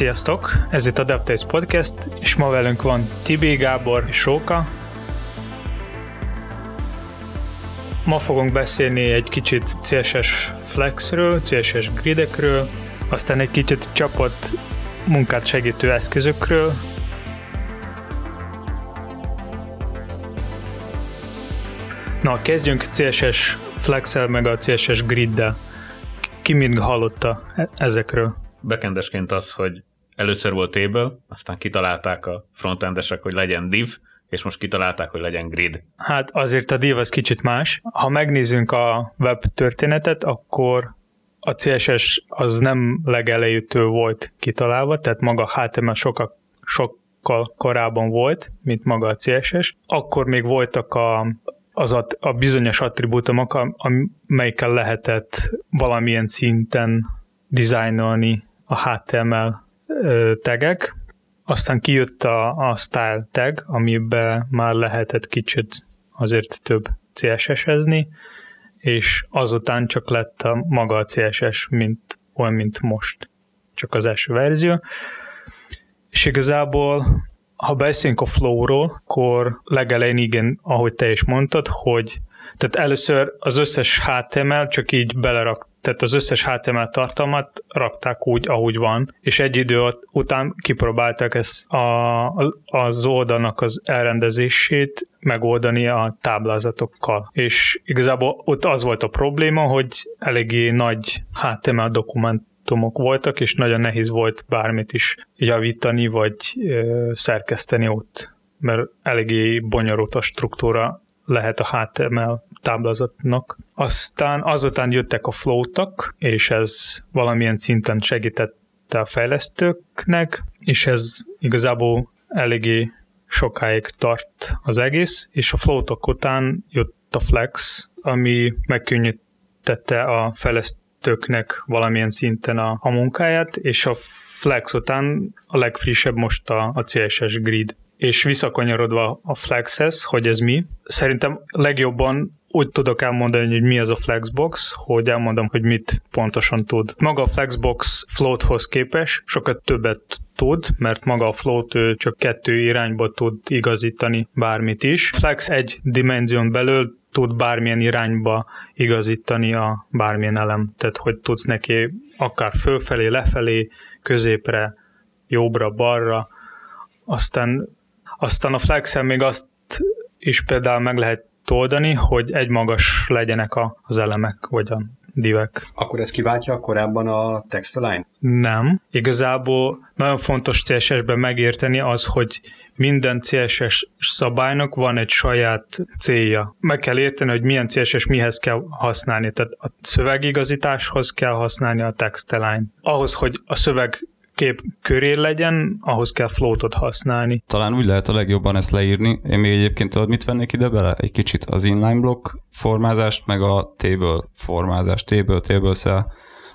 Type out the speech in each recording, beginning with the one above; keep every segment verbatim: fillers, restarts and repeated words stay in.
Sziasztok! Ez itt Adaptize Podcast, és ma velünk van Tibi, Gábor és Róka. Ma fogunk beszélni egy kicsit cé es es Flexről, cé es es Gridekről, aztán egy kicsit csapat munkát segítő eszközökről. Na, kezdjünk cé es es Flexel meg a cé es es Griddel. Ki mind hallotta ezekről? Backendesként az, hogy először volt table, aztán kitalálták a frontendesek, hogy legyen div, és most kitalálták, hogy legyen grid. Hát azért a div az kicsit más. Ha megnézzünk a web történetet, akkor a cé es es az nem legelejétől volt kitalálva, tehát maga a há té em el sokkal, sokkal korábban volt, mint maga a cé es es. Akkor még voltak a az a, a bizonyos attribútumok, amelyikkel lehetett valamilyen szinten dizájnolni a há té em el tagek. Aztán kijött a, a style tag, amiben már lehetett kicsit azért több cé es es-ezni, és azután csak lett a maga a cé es es, mint olyan, mint most. Csak az első verzió. És igazából ha beszélünk a flow-ról, akkor legelején igen, ahogy te is mondtad, hogy tehát először az összes há té em el csak így belerak, tehát az összes há té em el tartalmat rakták úgy, ahogy van, és egy idő után kipróbálták ezt a, az oldalnak az elrendezését megoldani a táblázatokkal. És igazából ott az volt a probléma, hogy eléggé nagy há té em el dokumentum voltak, és nagyon nehéz volt bármit is javítani, vagy ö, szerkeszteni ott, mert eléggé bonyolult a struktúra lehet a há té em el táblázatnak. Aztán azután jöttek a flow-tak, és ez valamilyen szinten segítette a fejlesztőknek, és ez igazából eléggé sokáig tart az egész, és a flow-tak után jött a flex, ami megkönnyítette a fejlesztőknek töknek valamilyen szinten a, a munkáját, és a Flex után a legfrissebb most a, a cé es es Grid. És visszakanyarodva a Flexhez, hogy ez mi, szerintem legjobban úgy tudok elmondani, hogy mi az a Flexbox, hogy elmondom, hogy mit pontosan tud. Maga a Flexbox floathoz képest sokat többet tud, mert maga a float csak kettő irányba tud igazítani bármit is. Flex egy dimenzión belül tud bármilyen irányba igazítani a bármilyen elem. Tehát, hogy tudsz neki akár fölfelé, lefelé, középre, jobbra, balra. Aztán, aztán a flexen még azt is például meg lehet oldani, hogy egymagas legyenek a, az elemek, vagy a divek. Akkor ez kiváltja korábban a text-align? Nem. Igazából nagyon fontos cé es es-ben megérteni az, hogy minden cé es es szabálynak van egy saját célja. Meg kell érteni, hogy milyen cé es es mihez kell használni. Tehát a szövegigazításhoz kell használni a text-align. Ahhoz, hogy a szöveg kép köré legyen, ahhoz kell floatot használni. Talán úgy lehet a legjobban ezt leírni. Én még egyébként tudod, mit vennék ide bele? Egy kicsit az inline block formázást, meg a table formázást, table, table cell,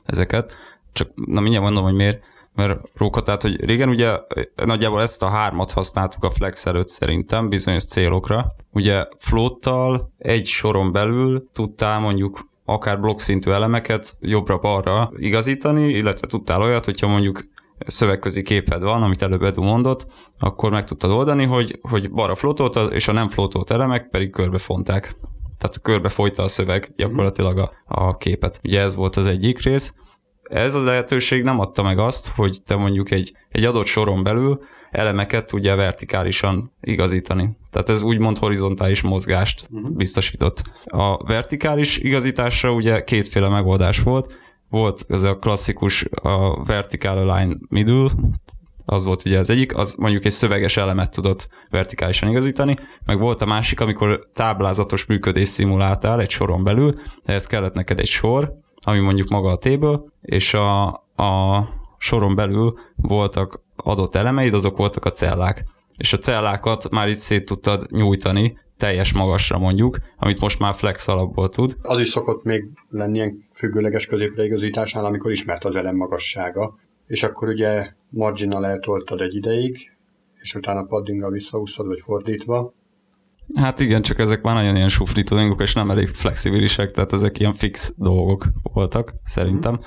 ezeket. Csak na mindjárt mondom, hogy miért, mert Róka, tehát, hogy régen ugye nagyjából ezt a hármat használtuk a Flex előtt szerintem bizonyos célokra. Ugye floattal egy soron belül tudtál mondjuk akár blokk szintű elemeket jobbra-balra igazítani, illetve tudtál olyat, hogyha mondjuk szövegközi képed van, amit előbb Edu mondott, akkor meg tudtad oldani, hogy, hogy balra floatolt, és a nem floatolt elemek pedig körbefonták. Tehát körbefolyta a szöveg gyakorlatilag a, a képet. Ugye ez volt az egyik rész. Ez az lehetőség nem adta meg azt, hogy te mondjuk egy, egy adott soron belül elemeket tudja vertikálisan igazítani. Tehát ez úgymond horizontális mozgást biztosított. A vertikális igazításra ugye kétféle megoldás volt. Volt ez a klasszikus a vertical align middle, az volt ugye az egyik, az mondjuk egy szöveges elemet tudott vertikálisan igazítani, meg volt a másik, amikor táblázatos működést szimuláltál egy soron belül, ehhez kellett neked egy sor, ami mondjuk maga a table, és a, a soron belül voltak adott elemeid, azok voltak a cellák. És a cellákat már itt szét tudtad nyújtani, teljes magasra mondjuk, amit most már flex alapból tud. Az is szokott még lenni ilyen függőleges középigazításnál, amikor ismert az elem magassága, és akkor ugye marginal eltoltad egy ideig, és utána paddinggal visszahúztad, vagy fordítva. Hát igen, csak ezek már nagyon ilyen suflító dolgok, és nem elég flexibilisek, tehát ezek ilyen fix dolgok voltak, szerintem.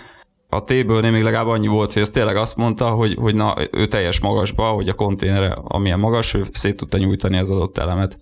a T-ből még legalább annyi volt, hogy ez tényleg azt mondta, hogy, hogy na, ő teljes magasba, hogy a konténere amilyen magas, ő szét tudta nyújtani az adott elemet.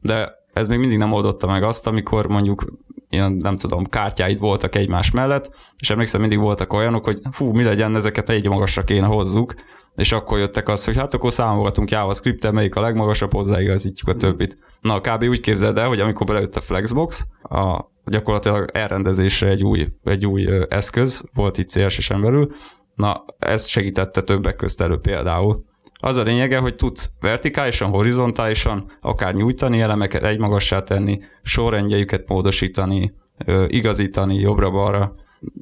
De ez még mindig nem oldotta meg azt, amikor mondjuk ilyen, nem tudom, kártyáid voltak egymás mellett, és emlékszem, mindig voltak olyanok, hogy hú, mi legyen, ezeket egy magasra kéne hozzuk, és akkor jöttek az, hogy hát akkor számolgatunk JavaScript-tel, melyik a legmagasabb, hozzáigazítjuk a többit. Na, kb. Úgy képzeld el, hogy amikor belejött a Flexbox, a gyakorlatilag elrendezésre egy új, egy új eszköz volt itt cé es esen belül, na, ez segítette többek közt elő például. Az a lényege, hogy tudsz vertikálisan, horizontálisan akár nyújtani elemeket, egymagasra tenni, sorrendjeiket módosítani, igazítani jobbra-balra,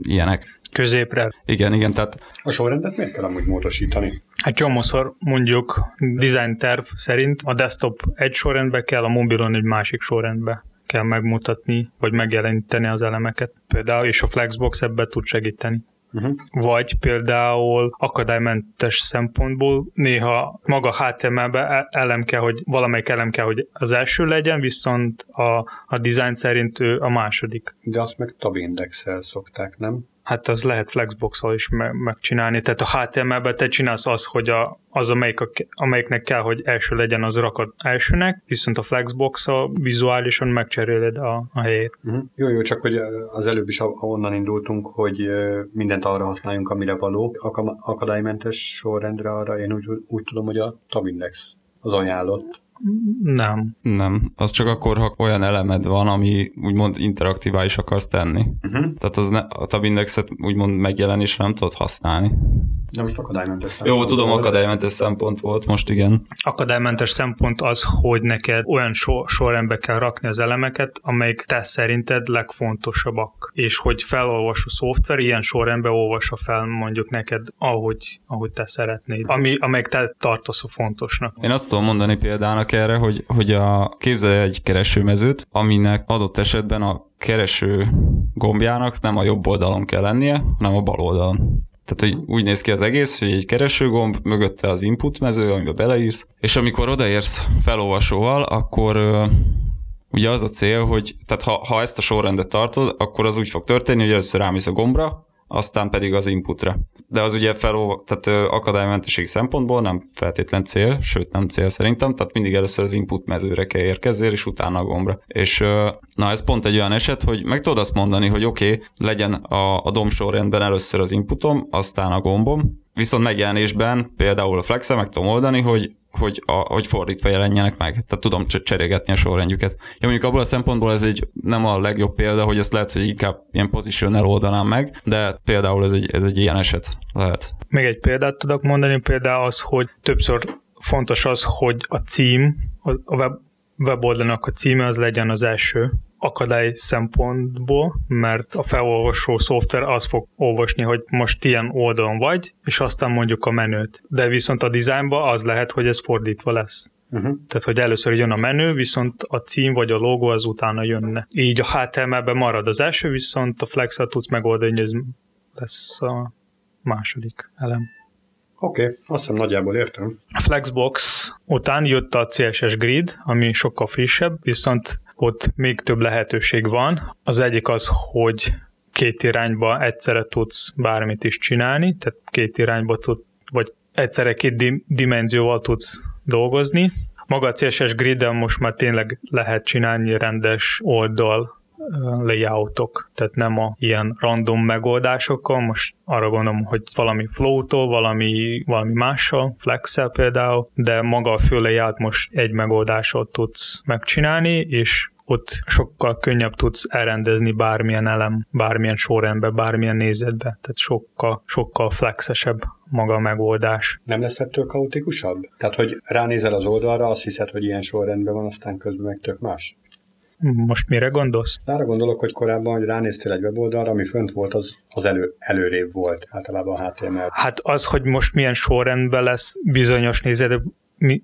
ilyenek. Középre. Igen, igen, tehát... A sorrendet miért kell amúgy módosítani? Hát csomószor mondjuk design terv szerint a desktop egy sorrendbe kell, a mobilon egy másik sorrendbe kell megmutatni, vagy megjeleníteni az elemeket. Például, és a Flexbox ebbe tud segíteni. Uh-huh. Vagy például akadálymentes szempontból néha maga há té em el-ben elem kell, hogy valamelyik elem kell, hogy az első legyen, viszont a, a design szerint ő a második. De azt meg tabindex-el szokták, nem? Hát az lehet Flexbox-al is me- megcsinálni. Tehát a há té em el-ben te csinálsz az, hogy a, az, amelyik a, amelyiknek kell, hogy első legyen, az rakod elsőnek, viszont a Flexbox-al vizuálisan megcseréled a, a helyét. Uh-huh. Jó, jó, csak hogy az előbb is onnan indultunk, hogy mindent arra használjunk, amire való. Ak- akadálymentes sorrendre arra én úgy, úgy tudom, hogy a tabindex az ajánlott. Nem. Nem. Az csak akkor, ha olyan elemed van, ami úgymond interaktívá is akarsz tenni. Uh-huh. Tehát az ne, a tabindexet úgymond megjelenésre nem tudod használni. De most akadálymentes szempont. Jó, tudom, akadálymentes szempont volt most, igen. Akadálymentes szempont az, hogy neked olyan sor, sorrendbe kell rakni az elemeket, amelyik te szerinted legfontosabbak, és hogy felolvasó szoftver ilyen sorrendbe olvassa fel mondjuk neked, ahogy, ahogy te szeretnéd, ami, amelyik te tartasz a fontosnak. Én azt tudom mondani példának erre, hogy, hogy a képzelj egy keresőmezőt, aminek adott esetben a kereső gombjának nem a jobb oldalon kell lennie, hanem a bal oldalon. Tehát, hogy úgy néz ki az egész, hogy egy keresőgomb, mögötte az input mező, amiben beleírsz, és amikor odaérsz felolvasóval, akkor uh, ugye az a cél, hogy tehát ha, ha ezt a sorrendet tartod, akkor az úgy fog történni, hogy először rámész a gombra, aztán pedig az inputra. De az ugye felolva, tehát uh, akadálymentességi szempontból nem feltétlen cél, sőt nem cél szerintem, tehát mindig először az input mezőre kell érkezzél, és utána a gombra. És uh, na ez pont egy olyan eset, hogy meg tudod azt mondani, hogy oké, okay, legyen a, a dom sorrendben először az inputom, aztán a gombom, viszont megjelenésben például a Flex-el meg tudom oldani, hogy Hogy, a, hogy fordítva jelenjenek meg. Tehát tudom cserélgetni a sorrendjüket. Ja, mondjuk abból a szempontból ez egy nem a legjobb példa, hogy ezt lehet, hogy inkább ilyen position-nel oldanám meg, de például ez egy, ez egy ilyen eset lehet. Még egy példát tudok mondani, például az, hogy többször fontos az, hogy a cím, a web, weboldalnak a címe az legyen az első akadály szempontból, mert a felolvasó szoftver az fog olvasni, hogy most ilyen oldalon vagy, és aztán mondjuk a menőt. De viszont a dizájnban az lehet, hogy ez fordítva lesz. Uh-huh. Tehát, hogy először jön a menő, viszont a cím vagy a logó az utána jönne. Így a há té em el-ben marad az első, viszont a Flex-el tudsz megoldani, hogy ez lesz a második elem. Oké, okay, azt hiszem nagyjából értem. A Flexbox után jött a cé es es Grid, ami sokkal frissebb, viszont ott még több lehetőség van. Az egyik az, hogy két irányba egyszerre tudsz bármit is csinálni, tehát két irányba tud, vagy egyszerre két dim- dimenzióval tudsz dolgozni. Maga a cé es es Grid-en most már tényleg lehet csinálni rendes oldal layoutok, tehát nem a ilyen random megoldásokkal, most arra gondolom, hogy valami flow-tól, valami, valami mással, Flex-el például, de maga a fő layout most egy megoldással tudsz megcsinálni, és ott sokkal könnyebb tudsz elrendezni bármilyen elem, bármilyen sorrendbe, bármilyen nézetbe, tehát sokkal, sokkal flexesebb maga a megoldás. Nem lesz ettől kaotikusabb? Tehát, hogy ránézel az oldalra, azt hiszed, hogy ilyen sorrendben van, aztán közben meg tök más? Most mire gondolsz? Arra gondolok, hogy korábban, hogy ránéztél egy weboldalra, ami fönt volt, az, az elő, előrébb volt általában a há té em el. Hát az, hogy most milyen sorrendben lesz bizonyos nézetek,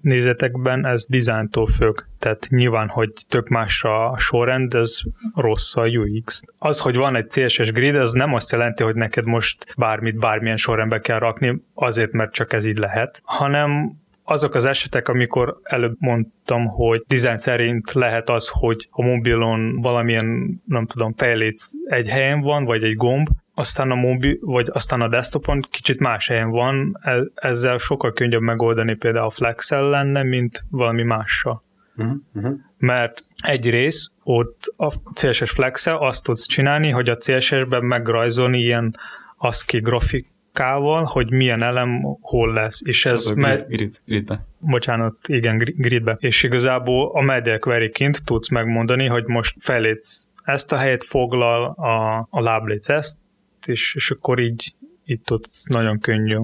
nézetekben, ez dizájntól függ. Tehát nyilván, hogy tök más a sorrend, ez rossz a u iksz. Az, hogy van egy cé es es Grid, az nem azt jelenti, hogy neked most bármit, bármilyen sorrendbe kell rakni, azért, mert csak ez így lehet, hanem azok az esetek, amikor előbb mondtam, hogy design szerint lehet az, hogy a mobilon valamilyen, nem tudom, fejléc egy helyen van, vagy egy gomb, aztán a mobil, vagy aztán a desktopon kicsit más helyen van, ezzel sokkal könnyebb megoldani például a Flex-el lenne, mint valami mással. Uh-huh. Mert egyrészt ott a cé es es Flex-el azt tudsz csinálni, hogy a cé es es-ben megrajzolni ilyen aszki grafikával, hogy milyen elem hol lesz. És ez... A me- grid, gridbe. Bocsánat, igen, gridbe. És igazából a media query-ként tudsz megmondani, hogy most felétsz ezt a helyet foglal, a, a lábléc ezt, és, és akkor így, így tudsz nagyon könnyű.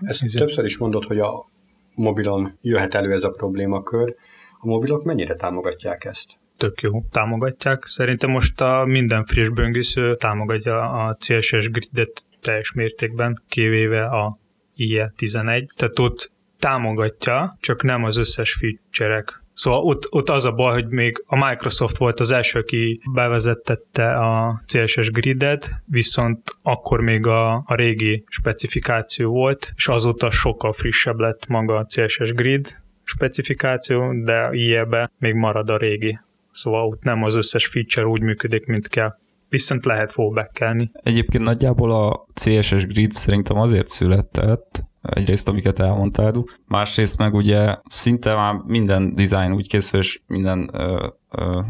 Ezt ezért. Többször is mondod, hogy a mobilon jöhet elő ez a problémakör. A mobilok mennyire támogatják ezt? Tök jó, támogatják. Szerintem most a minden friss böngésző támogatja a cé es es gridet teljes mértékben, kivéve a i e tizenegy. Tehát ott támogatja, csak nem az összes feature-ek. Szóval ott, ott az a baj, hogy még a Microsoft volt az első, aki bevezettette a cé es es gridet, viszont akkor még a, a régi specifikáció volt, és azóta sokkal frissebb lett maga a cé es es grid specifikáció, de ilyenben még marad a régi. Szóval ott nem az összes feature úgy működik, mint kell. Viszont lehet fallbackelni. Egyébként nagyjából a cé es es grid szerintem azért született, egyrészt amiket elmondtál, másrészt meg ugye szinte már minden design úgy készül, és minden ö, ö,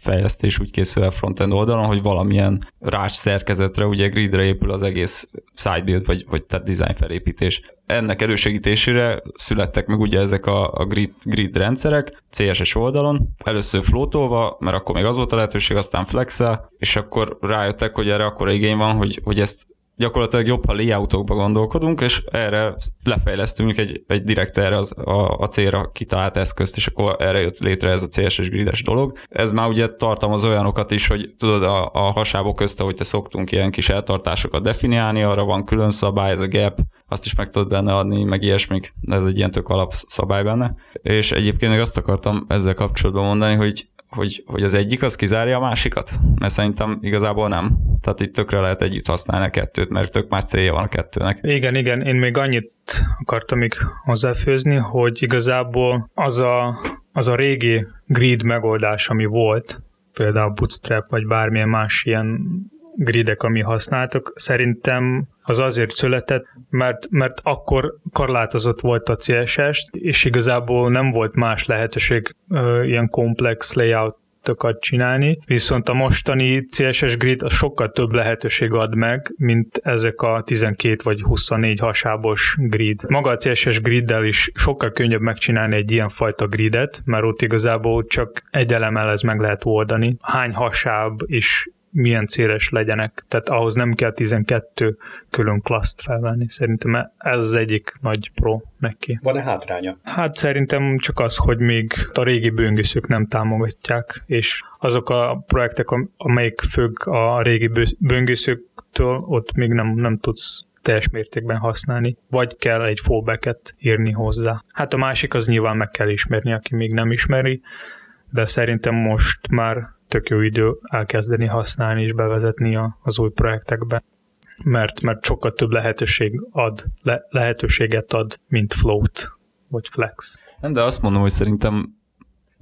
fejlesztés úgy készül el frontend oldalon, hogy valamilyen rács szerkezetre, ugye gridre épül az egész sidebuild, vagy, vagy tehát design felépítés. Ennek elősegítésére születtek meg ugye ezek a, a grid, grid rendszerek cé es es oldalon, először floatolva, mert akkor még az volt a lehetőség, aztán flexel, és akkor rájöttek, hogy erre akkora igény van, hogy, hogy ezt gyakorlatilag jobb, ha layoutokba gondolkodunk, és erre lefejlesztünk egy, egy direkt erre az, a, a célra kitalált eszközt, és akkor erre jött létre ez a cé es es grides dolog. Ez már ugye tartalmaz olyanokat is, hogy tudod, a, a hasábok közte, hogy te szoktunk ilyen kis eltartásokat definiálni, arra van külön szabály, ez a gap, azt is meg tudod benne adni, meg ilyesmik, ez egy ilyen tök alapszabály benne. És egyébként még azt akartam ezzel kapcsolatban mondani, hogy Hogy, hogy az egyik az kizárja a másikat? Mert szerintem igazából nem. Tehát itt tökre lehet együtt használni a kettőt, mert tök más célja van a kettőnek. Igen, igen, én még annyit akartam még hozzáfőzni, hogy igazából az a, az a régi grid megoldás, ami volt, például Bootstrap vagy bármilyen más ilyen gridek, ami használtak, szerintem az azért született, mert, mert akkor korlátozott volt a cé es es, és igazából nem volt más lehetőség ö, ilyen komplex layout-okat csinálni, viszont a mostani cé es es grid az sokkal több lehetőség ad meg, mint ezek a tizenkét vagy huszonnégy hasábos grid. Maga a cé es es griddel is sokkal könnyebb megcsinálni egy ilyenfajta gridet, mert ott igazából csak egy elemmel ez meg lehet oldani. Hány hasáb is milyen céles legyenek, tehát ahhoz nem kell tizenkettő külön klaszt felvenni. Szerintem ez az egyik nagy pro neki. Van-e hátránya? Hát szerintem csak az, hogy még a régi böngészők nem támogatják, és azok a projektek, amelyik függ a régi böngészőktől, ott még nem, nem tudsz teljes mértékben használni, vagy kell egy fallbacket írni hozzá. Hát a másik az nyilván meg kell ismerni, aki még nem ismeri, de szerintem most már tök jó idő elkezdeni használni és bevezetni a, az új projektekbe, mert, mert sokkal több lehetőség ad, le, lehetőséget ad, mint float vagy flex. Nem, de azt mondom, hogy szerintem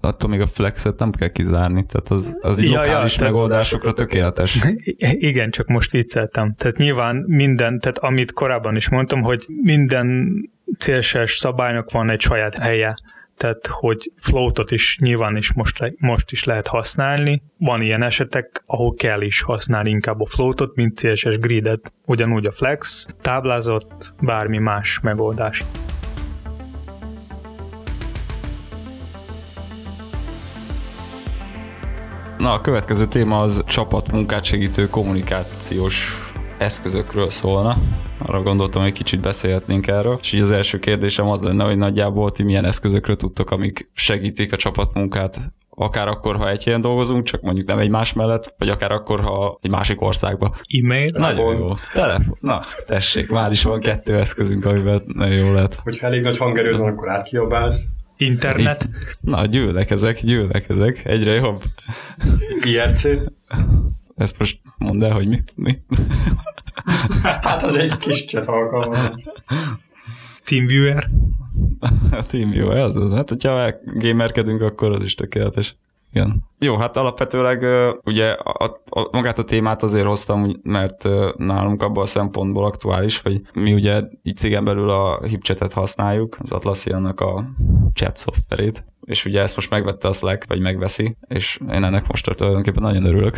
attól még a flexet nem kell kizárni, tehát az, az így ja, lokális ja, megoldásokra tökéletes. tökéletes. Igen, csak most vicceltem. Tehát nyilván minden, tehát amit korábban is mondtam, hogy minden cé es es szabálynak van egy saját helye. Tehát, hogy floatot is nyilván is most, most is lehet használni. Van ilyen esetek, ahol kell is használni inkább a floatot, mint cé es es gridet. Ugyanúgy a flex, táblázat, bármi más megoldás. Na, a következő téma az csapatmunkát segítő kommunikációs eszközökről szólna. Arra gondoltam, hogy kicsit beszélhetnénk erről. És így az első kérdésem az lenne, hogy nagyjából ti milyen eszközökről tudtok, amik segítik a csapatmunkát, akár akkor, ha egy helyen dolgozunk, csak mondjuk nem egymás mellett, vagy akár akkor, ha egy másik országban. E-mail? Nagyon jó. Telefon. Na, tessék, már is van kettő eszközünk, amiben nagyon jó lehet. Hogyha elég nagy hangerőd van, akkor átkiabálsz. Internet? Na, gyűlnek ezek, gyűlnek ezek. Egyre jobb. i er cé? Ezt most mondd el, hogy mi? mi? Hát az egy kis chat alkalmazás. TeamViewer? A TeamViewer, az az. Hát, hogyha gamerkedünk, akkor az is tökéletes. igen. Jó, hát alapvetőleg ugye a, a, magát a témát azért hoztam, mert nálunk abban a szempontból aktuális, hogy mi ugye így cégen belül a HipChat-et használjuk, az Atlassiannak a chat szoftverét, és ugye ezt most megvette a Slack, vagy megveszi, és én ennek most tulajdonképpen nagyon örülök.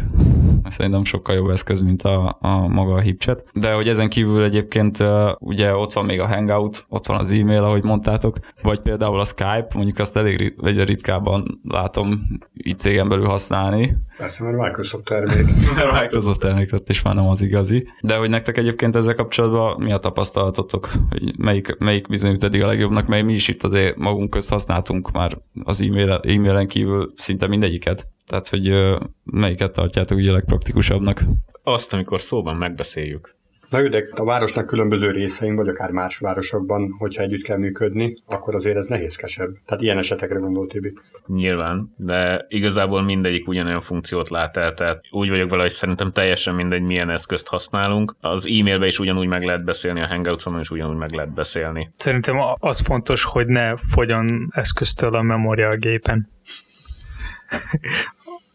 Szerintem sokkal jobb eszköz, mint a, a maga a HipChat. De hogy ezen kívül egyébként ugye ott van még a Hangout, ott van az e-mail, ahogy mondtátok, vagy például a Skype, mondjuk azt elég egyre ritkábban látom így cégen belül használni. Persze, mert Microsoft termék. mert Microsoft termék, tehát is már nem az igazi. De hogy nektek egyébként ezzel kapcsolatban mi a tapasztalatotok, hogy melyik, melyik bizonyult eddig a legjobbnak, mert mi is itt azért magunk közt használtunk már az e-mail, e-mailen kívül szinte mindegyiket. Tehát, hogy melyiket tartjátok ugye legpraktikusabbnak? Azt, amikor szóban megbeszéljük. Na ugye, a városnak különböző részein, vagy akár más városokban, hogyha együtt kell működni, akkor azért ez nehézkesebb. Tehát ilyen esetekre gondol Tibi. Nyilván, de igazából mindegyik ugyanolyan funkciót lát el, tehát úgy vagyok vele, hogy szerintem teljesen mindegy, milyen eszközt használunk. Az e-mailbe is ugyanúgy meg lehet beszélni, a Hangouts-on is ugyanúgy meg lehet beszélni. Szerintem az fontos, hogy ne fogjon eszköztől a memória a gépen.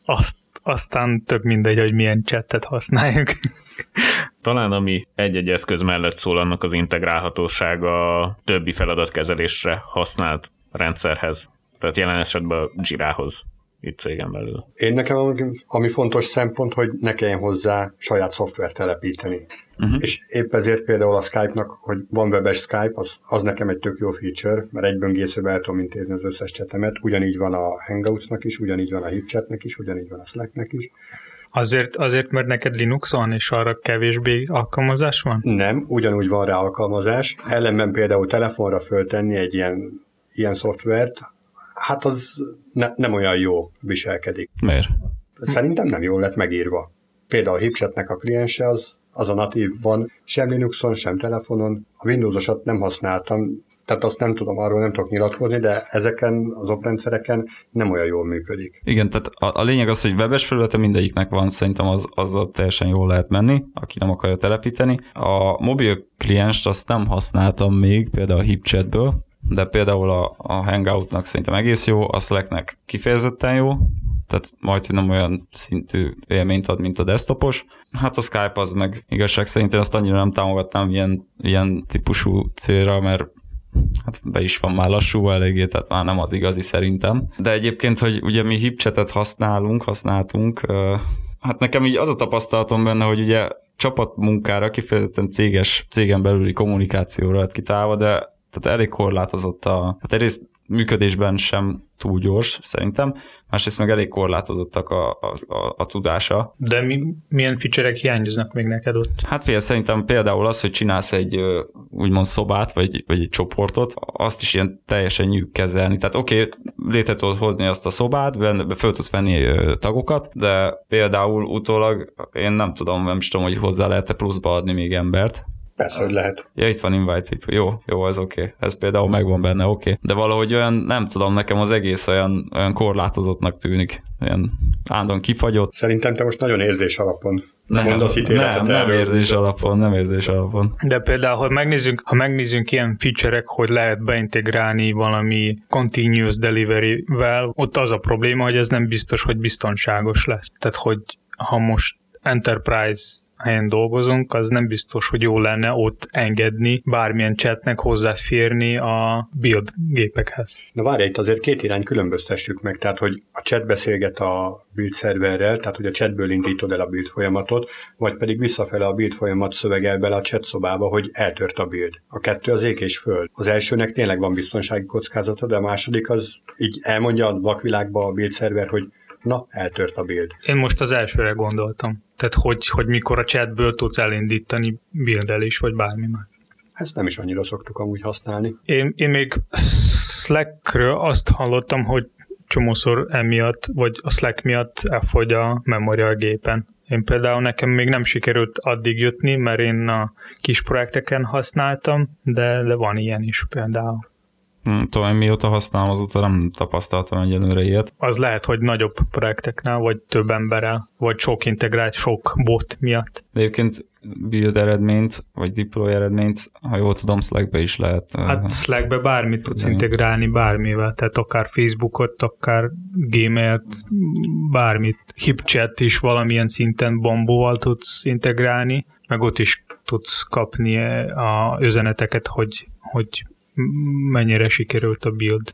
Azt, aztán tök mindegy, hogy milyen chattet használjuk. Talán ami egy-egy eszköz mellett szól, annak az integrálhatósága a többi feladatkezelésre használt rendszerhez. Tehát jelen esetben a Jirahoz itt cégen belül. Én nekem ami fontos szempont, hogy ne kelljen hozzá saját szoftvert telepíteni. Uh-huh. És épp ezért például a Skype-nak, hogy van webes Skype, az, az nekem egy tök jó feature, mert egy böngészőbe el tudom intézni az összes csetemet, ugyanígy van a Hangouts-nak is, ugyanígy van a HipChat-nek is, ugyanígy van a Slack-nek is. Azért, azért, mert neked Linux van, és arra kevésbé alkalmazás van? Nem, ugyanúgy van rá alkalmazás. Ellenben például telefonra föltenni egy ilyen, ilyen szoftvert, hát az ne, nem olyan jó viselkedik. Miért? Szerintem nem jól lett megírva. Például a HipChatnek a kliense az, az a natív van, sem Linuxon, sem telefonon. A Windowsosat nem használtam, tehát azt nem tudom, arról nem tudok nyilatkozni, de ezeken az oprendszereken nem olyan jól működik. Igen, tehát a, a lényeg az, hogy webes felülete mindegyiknek van, szerintem az, azzal teljesen jól lehet menni, aki nem akarja telepíteni. A mobil klienst azt nem használtam még, például a HipChatből, de például a, a Hangoutnak szerintem egész jó, a Slacknek kifejezetten jó, tehát majd nem olyan szintű élményt ad, mint a desktopos. Hát a Skype az meg igazság szerint én azt annyira nem támogattam ilyen, ilyen típusú célra, mert hát be is van már lassú eléggé, tehát már nem az igazi szerintem. De egyébként, hogy ugye mi HipChat-et használunk, használtunk, hát nekem így az a tapasztalatom benne, hogy ugye csapatmunkára, kifejezetten céges, cégen belüli kommunikációra lett kitálva, de tehát elég korlátozott a, hát egyrészt működésben sem túl gyors szerintem, másrészt meg elég korlátozottak a, a, a, a tudása. De mi, milyen feature-ek hiányoznak még neked ott? Hát fél, szerintem például az, hogy csinálsz egy úgymond szobát, vagy, vagy egy csoportot, azt is ilyen teljesen nyűg kezelni. Tehát oké, okay, létre tudod hozni azt a szobát, benne föl tudsz venni tagokat, de például utólag én nem tudom, nem is tudom, hogy hozzá lehet-e pluszba adni még embert. Persze, hogy lehet. Ja, itt van invite people. Jó, jó, ez oké. Okay. Ez például megvan benne, oké. Okay. De valahogy olyan, nem tudom, nekem az egész olyan, olyan korlátozottnak tűnik. Olyan ándon kifagyott. Szerintem te most nagyon érzés alapon nem, mondasz ítéletet. Nem, nem érzés alapon, nem érzés alapon. De például, ha megnézzünk, ha megnézzünk ilyen feature-ek, hogy lehet beintegrálni valami continuous delivery-vel, ott az a probléma, hogy ez nem biztos, hogy biztonságos lesz. Tehát, hogy ha most enterprise helyen dolgozunk, az nem biztos, hogy jó lenne ott engedni bármilyen chatnek hozzáférni a build gépekhez. Na várj, itt azért két irány különböztessük meg, tehát hogy a chat beszélget a build szerverrel, tehát hogy a chatből indítod el a build folyamatot, vagy pedig visszafele a build folyamat szövegel bele a chat szobába, hogy eltört a build. A kettő az ég és föld. Az elsőnek tényleg van biztonsági kockázata, de a második az így elmondja a vakvilágba a build szerver, hogy na, eltört a build. Én most az elsőre gondoltam. Tehát, hogy, hogy mikor a chatből tudsz elindítani buildelés, vagy bármi már. Ezt nem is annyira szoktuk amúgy használni. Én, én még Slackről azt hallottam, hogy csomószor emiatt, vagy a Slack miatt elfogy a memória a gépen. Én például nekem még nem sikerült addig jutni, mert én a kis projekteken használtam, de van ilyen is például. Nem tudom, mióta használom, azóta nem tapasztaltam egyenlőre ilyet. Az lehet, hogy nagyobb projekteknál, vagy több emberrel, vagy sok integrált, sok bot miatt. De egyébként build eredményt, vagy deploy eredményt, ha jól tudom, Slackbe is lehet. Hát Slackbe bármit tudsz integrálni bármivel, tehát akár Facebookot, akár Gmailt, bármit. HipChat is valamilyen szinten Bambóval tudsz integrálni, meg ott is tudsz kapni a üzeneteket, hogy, hogy mennyire sikerült a build.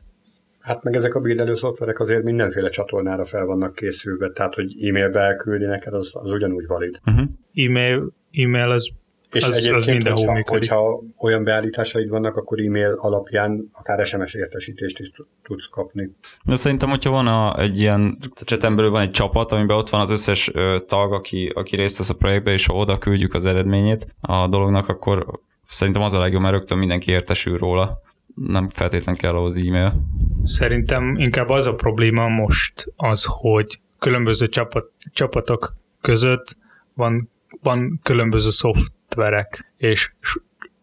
Hát meg ezek a buildelő szoftverek azért mindenféle csatornára fel vannak készülve, tehát hogy e-mailbe elküldi neked, az, az ugyanúgy valid. Uh-huh. E-mail, e-mail az, és az, az mindenhol működik. Hogyha olyan beállításaid vannak, akkor e-mail alapján akár es em es értesítést is tudsz kapni. De szerintem, hogyha van a, egy ilyen cseten belül van egy csapat, amiben ott van az összes tag, aki, aki részt vesz a projektbe, és ha oda küldjük az eredményét a dolognak, akkor szerintem az a legjobb, mert rögtön mindenki értesül róla. Nem feltétlen kell ahhoz e-mail. Szerintem inkább az a probléma most az, hogy különböző csapat, csapatok között van, van különböző szoftverek, és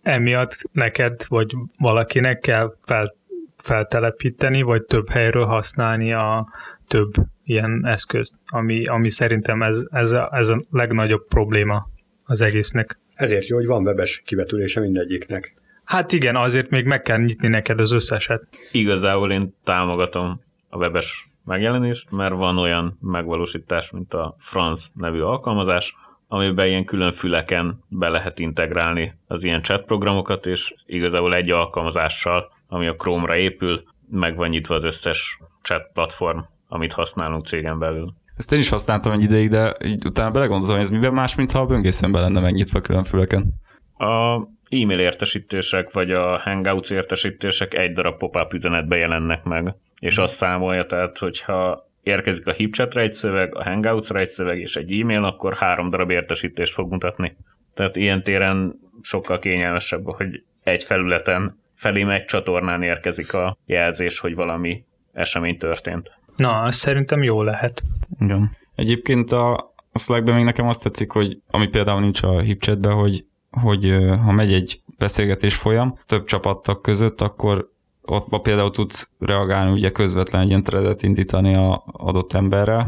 emiatt neked vagy valakinek kell fel, feltelepíteni, vagy több helyről használni a több ilyen eszközt, ami, ami szerintem ez, ez, a, ez a legnagyobb probléma az egésznek. Ezért jó, hogy van webes kivetülése mindegyiknek. Hát igen, azért még meg kell nyitni neked az összeset. Igazából én támogatom a webes megjelenést, mert van olyan megvalósítás, mint a Franz nevű alkalmazás, amiben ilyen külön füleken be lehet integrálni az ilyen chat programokat, és igazából egy alkalmazással, ami a Chrome-ra épül, meg van nyitva az összes chat platform, amit használunk cégen belül. Ezt én is használtam egy ideig, de így utána belegondoltam, hogy ez miben más, mintha a böngészőmben lenne megnyitva külön füleken. A e-mail értesítések, vagy a Hangouts értesítések egy darab pop-up üzenetben jelennek meg, és azt számolja, tehát hogyha érkezik a HipChat-ra egy szöveg, a Hangouts-ra egy szöveg és egy e-mail, akkor három darab értesítést fog mutatni. Tehát ilyen téren sokkal kényelmesebb, hogy egy felületen, felém egy csatornán érkezik a jelzés, hogy valami esemény történt. Na, szerintem jó lehet. Igen. Egyébként a Slackben még nekem azt tetszik, hogy ami például nincs a HipChatben, hogy, hogy ha megy egy beszélgetés folyam több csapattak között, akkor ott például tudsz reagálni, ugye közvetlen egy ilyen threadet indítani az adott emberre,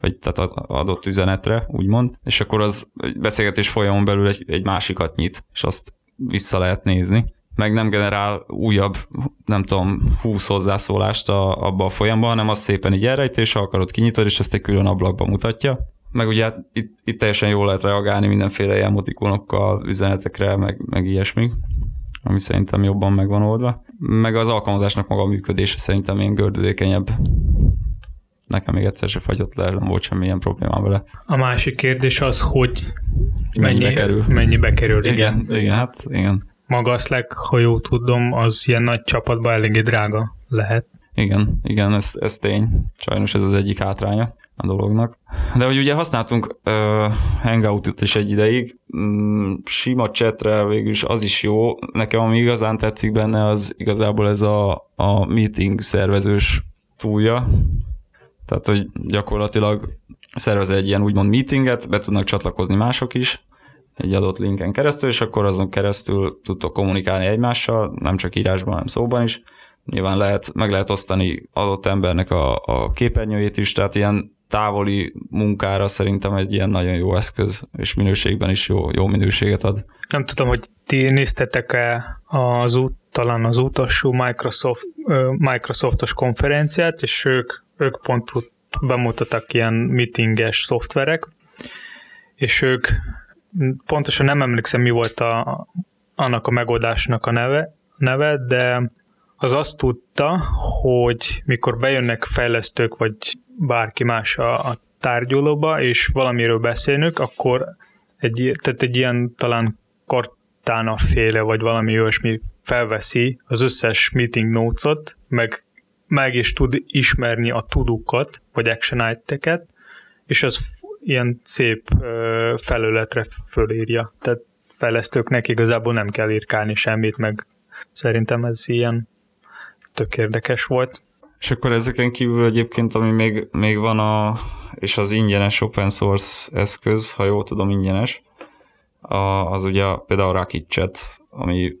vagy tehát adott üzenetre, úgymond, és akkor az beszélgetés folyamon belül egy, egy másikat nyit, és azt vissza lehet nézni. Meg nem generál újabb, nem tudom, húsz hozzászólást a, abba a folyamban, hanem az szépen így elrejtés, ha akarod kinyitod, és ezt egy külön ablakba mutatja. Meg ugye hát itt, itt teljesen jól lehet reagálni mindenféle ilyen emotikonokkal, üzenetekre, meg, meg ilyesmi, ami szerintem jobban meg van oldva. Meg az alkalmazásnak maga a működése szerintem ilyen gördülékenyebb. Nekem még egyszer se fagyott le, nem volt semmilyen problémám vele. A másik kérdés az, hogy mennyibe mennyi, kerül. Mennyibe kerül, igen. Igen, igen, hát igen. Maga a Slack, ha jól tudom, az ilyen nagy csapatban eléggé drága lehet. Igen, igen, ez, ez tény. Sajnos ez az egyik hátránya a dolognak. De hogy ugye használtunk uh, Hangoutot is egy ideig, mm, sima chatre végülis az is jó. Nekem ami igazán tetszik benne, az igazából ez a, a meeting szervezős túlja. Tehát, hogy gyakorlatilag szervez egy ilyen úgymond meetinget, be tudnak csatlakozni mások is, egy adott linken keresztül, és akkor azon keresztül tudtok kommunikálni egymással, nem csak írásban, hanem szóban is. Nyilván lehet, meg lehet osztani adott embernek a, a képernyőjét is, tehát ilyen távoli munkára szerintem egy ilyen nagyon jó eszköz, és minőségben is jó, jó minőséget ad. Nem tudom, hogy ti néztetek-e az út, talán az utolsó Microsoft, Microsoftos konferenciát, és ők, ők pont bemutattak ilyen meetinges szoftverek, és ők pontosan nem emlékszem, mi volt a, annak a megoldásnak a neve, neve, de az azt tudta, hogy mikor bejönnek fejlesztők, vagy bárki más a, a tárgyalóba, és valamiről beszélnek, akkor egy, tehát egy ilyen talán Cortana féle, vagy valami olyasmi felveszi az összes meeting notes-ot, meg, meg is tud ismerni a tudukat, vagy action itemeket, és az ilyen szép ö, felületre fölírja. Tehát fejlesztőknek igazából nem kell írkálni semmit, meg szerintem ez ilyen tök érdekes volt. És akkor ezeken kívül egyébként, ami még, még van a, és az ingyenes open source eszköz, ha jól tudom ingyenes, a, az ugye például a Rocket Chat, ami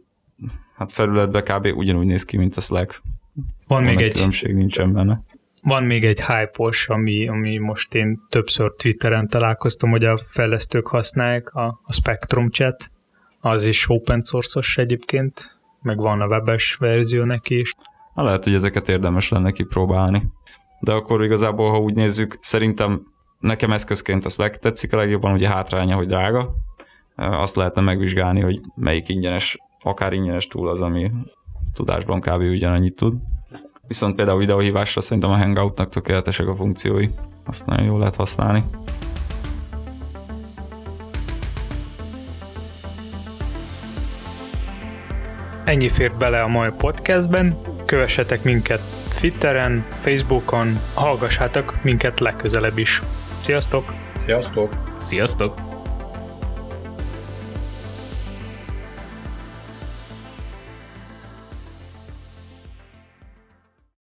hát felületben kb. Ugyanúgy néz ki, mint a Slack. Van még egy különbség nincsen benne. Van még egy hype-os, ami, ami most én többször Twitteren találkoztam, hogy a fejlesztők használják, a, a Spectrum chat, az is open source-os egyébként, meg van a webes verzió neki is. Na, lehet, hogy ezeket érdemes lenne kipróbálni. De akkor igazából, ha úgy nézzük, szerintem nekem eszközként a Slack tetszik a legjobban, ugye hátránya, hogy drága. Azt lehetne megvizsgálni, hogy melyik ingyenes, akár ingyenes túl az, ami tudásban kb. Ugyanannyit tud. Viszont például videóhívásra szerintem a Hangoutnak tökéletesek a funkciói. Azt nagyon jól lehet használni. Ennyi fért bele a mai podcastben. Kövessetek minket Twitteren, Facebookon, hallgassátok minket legközelebb is. Sziasztok! Sziasztok! Sziasztok!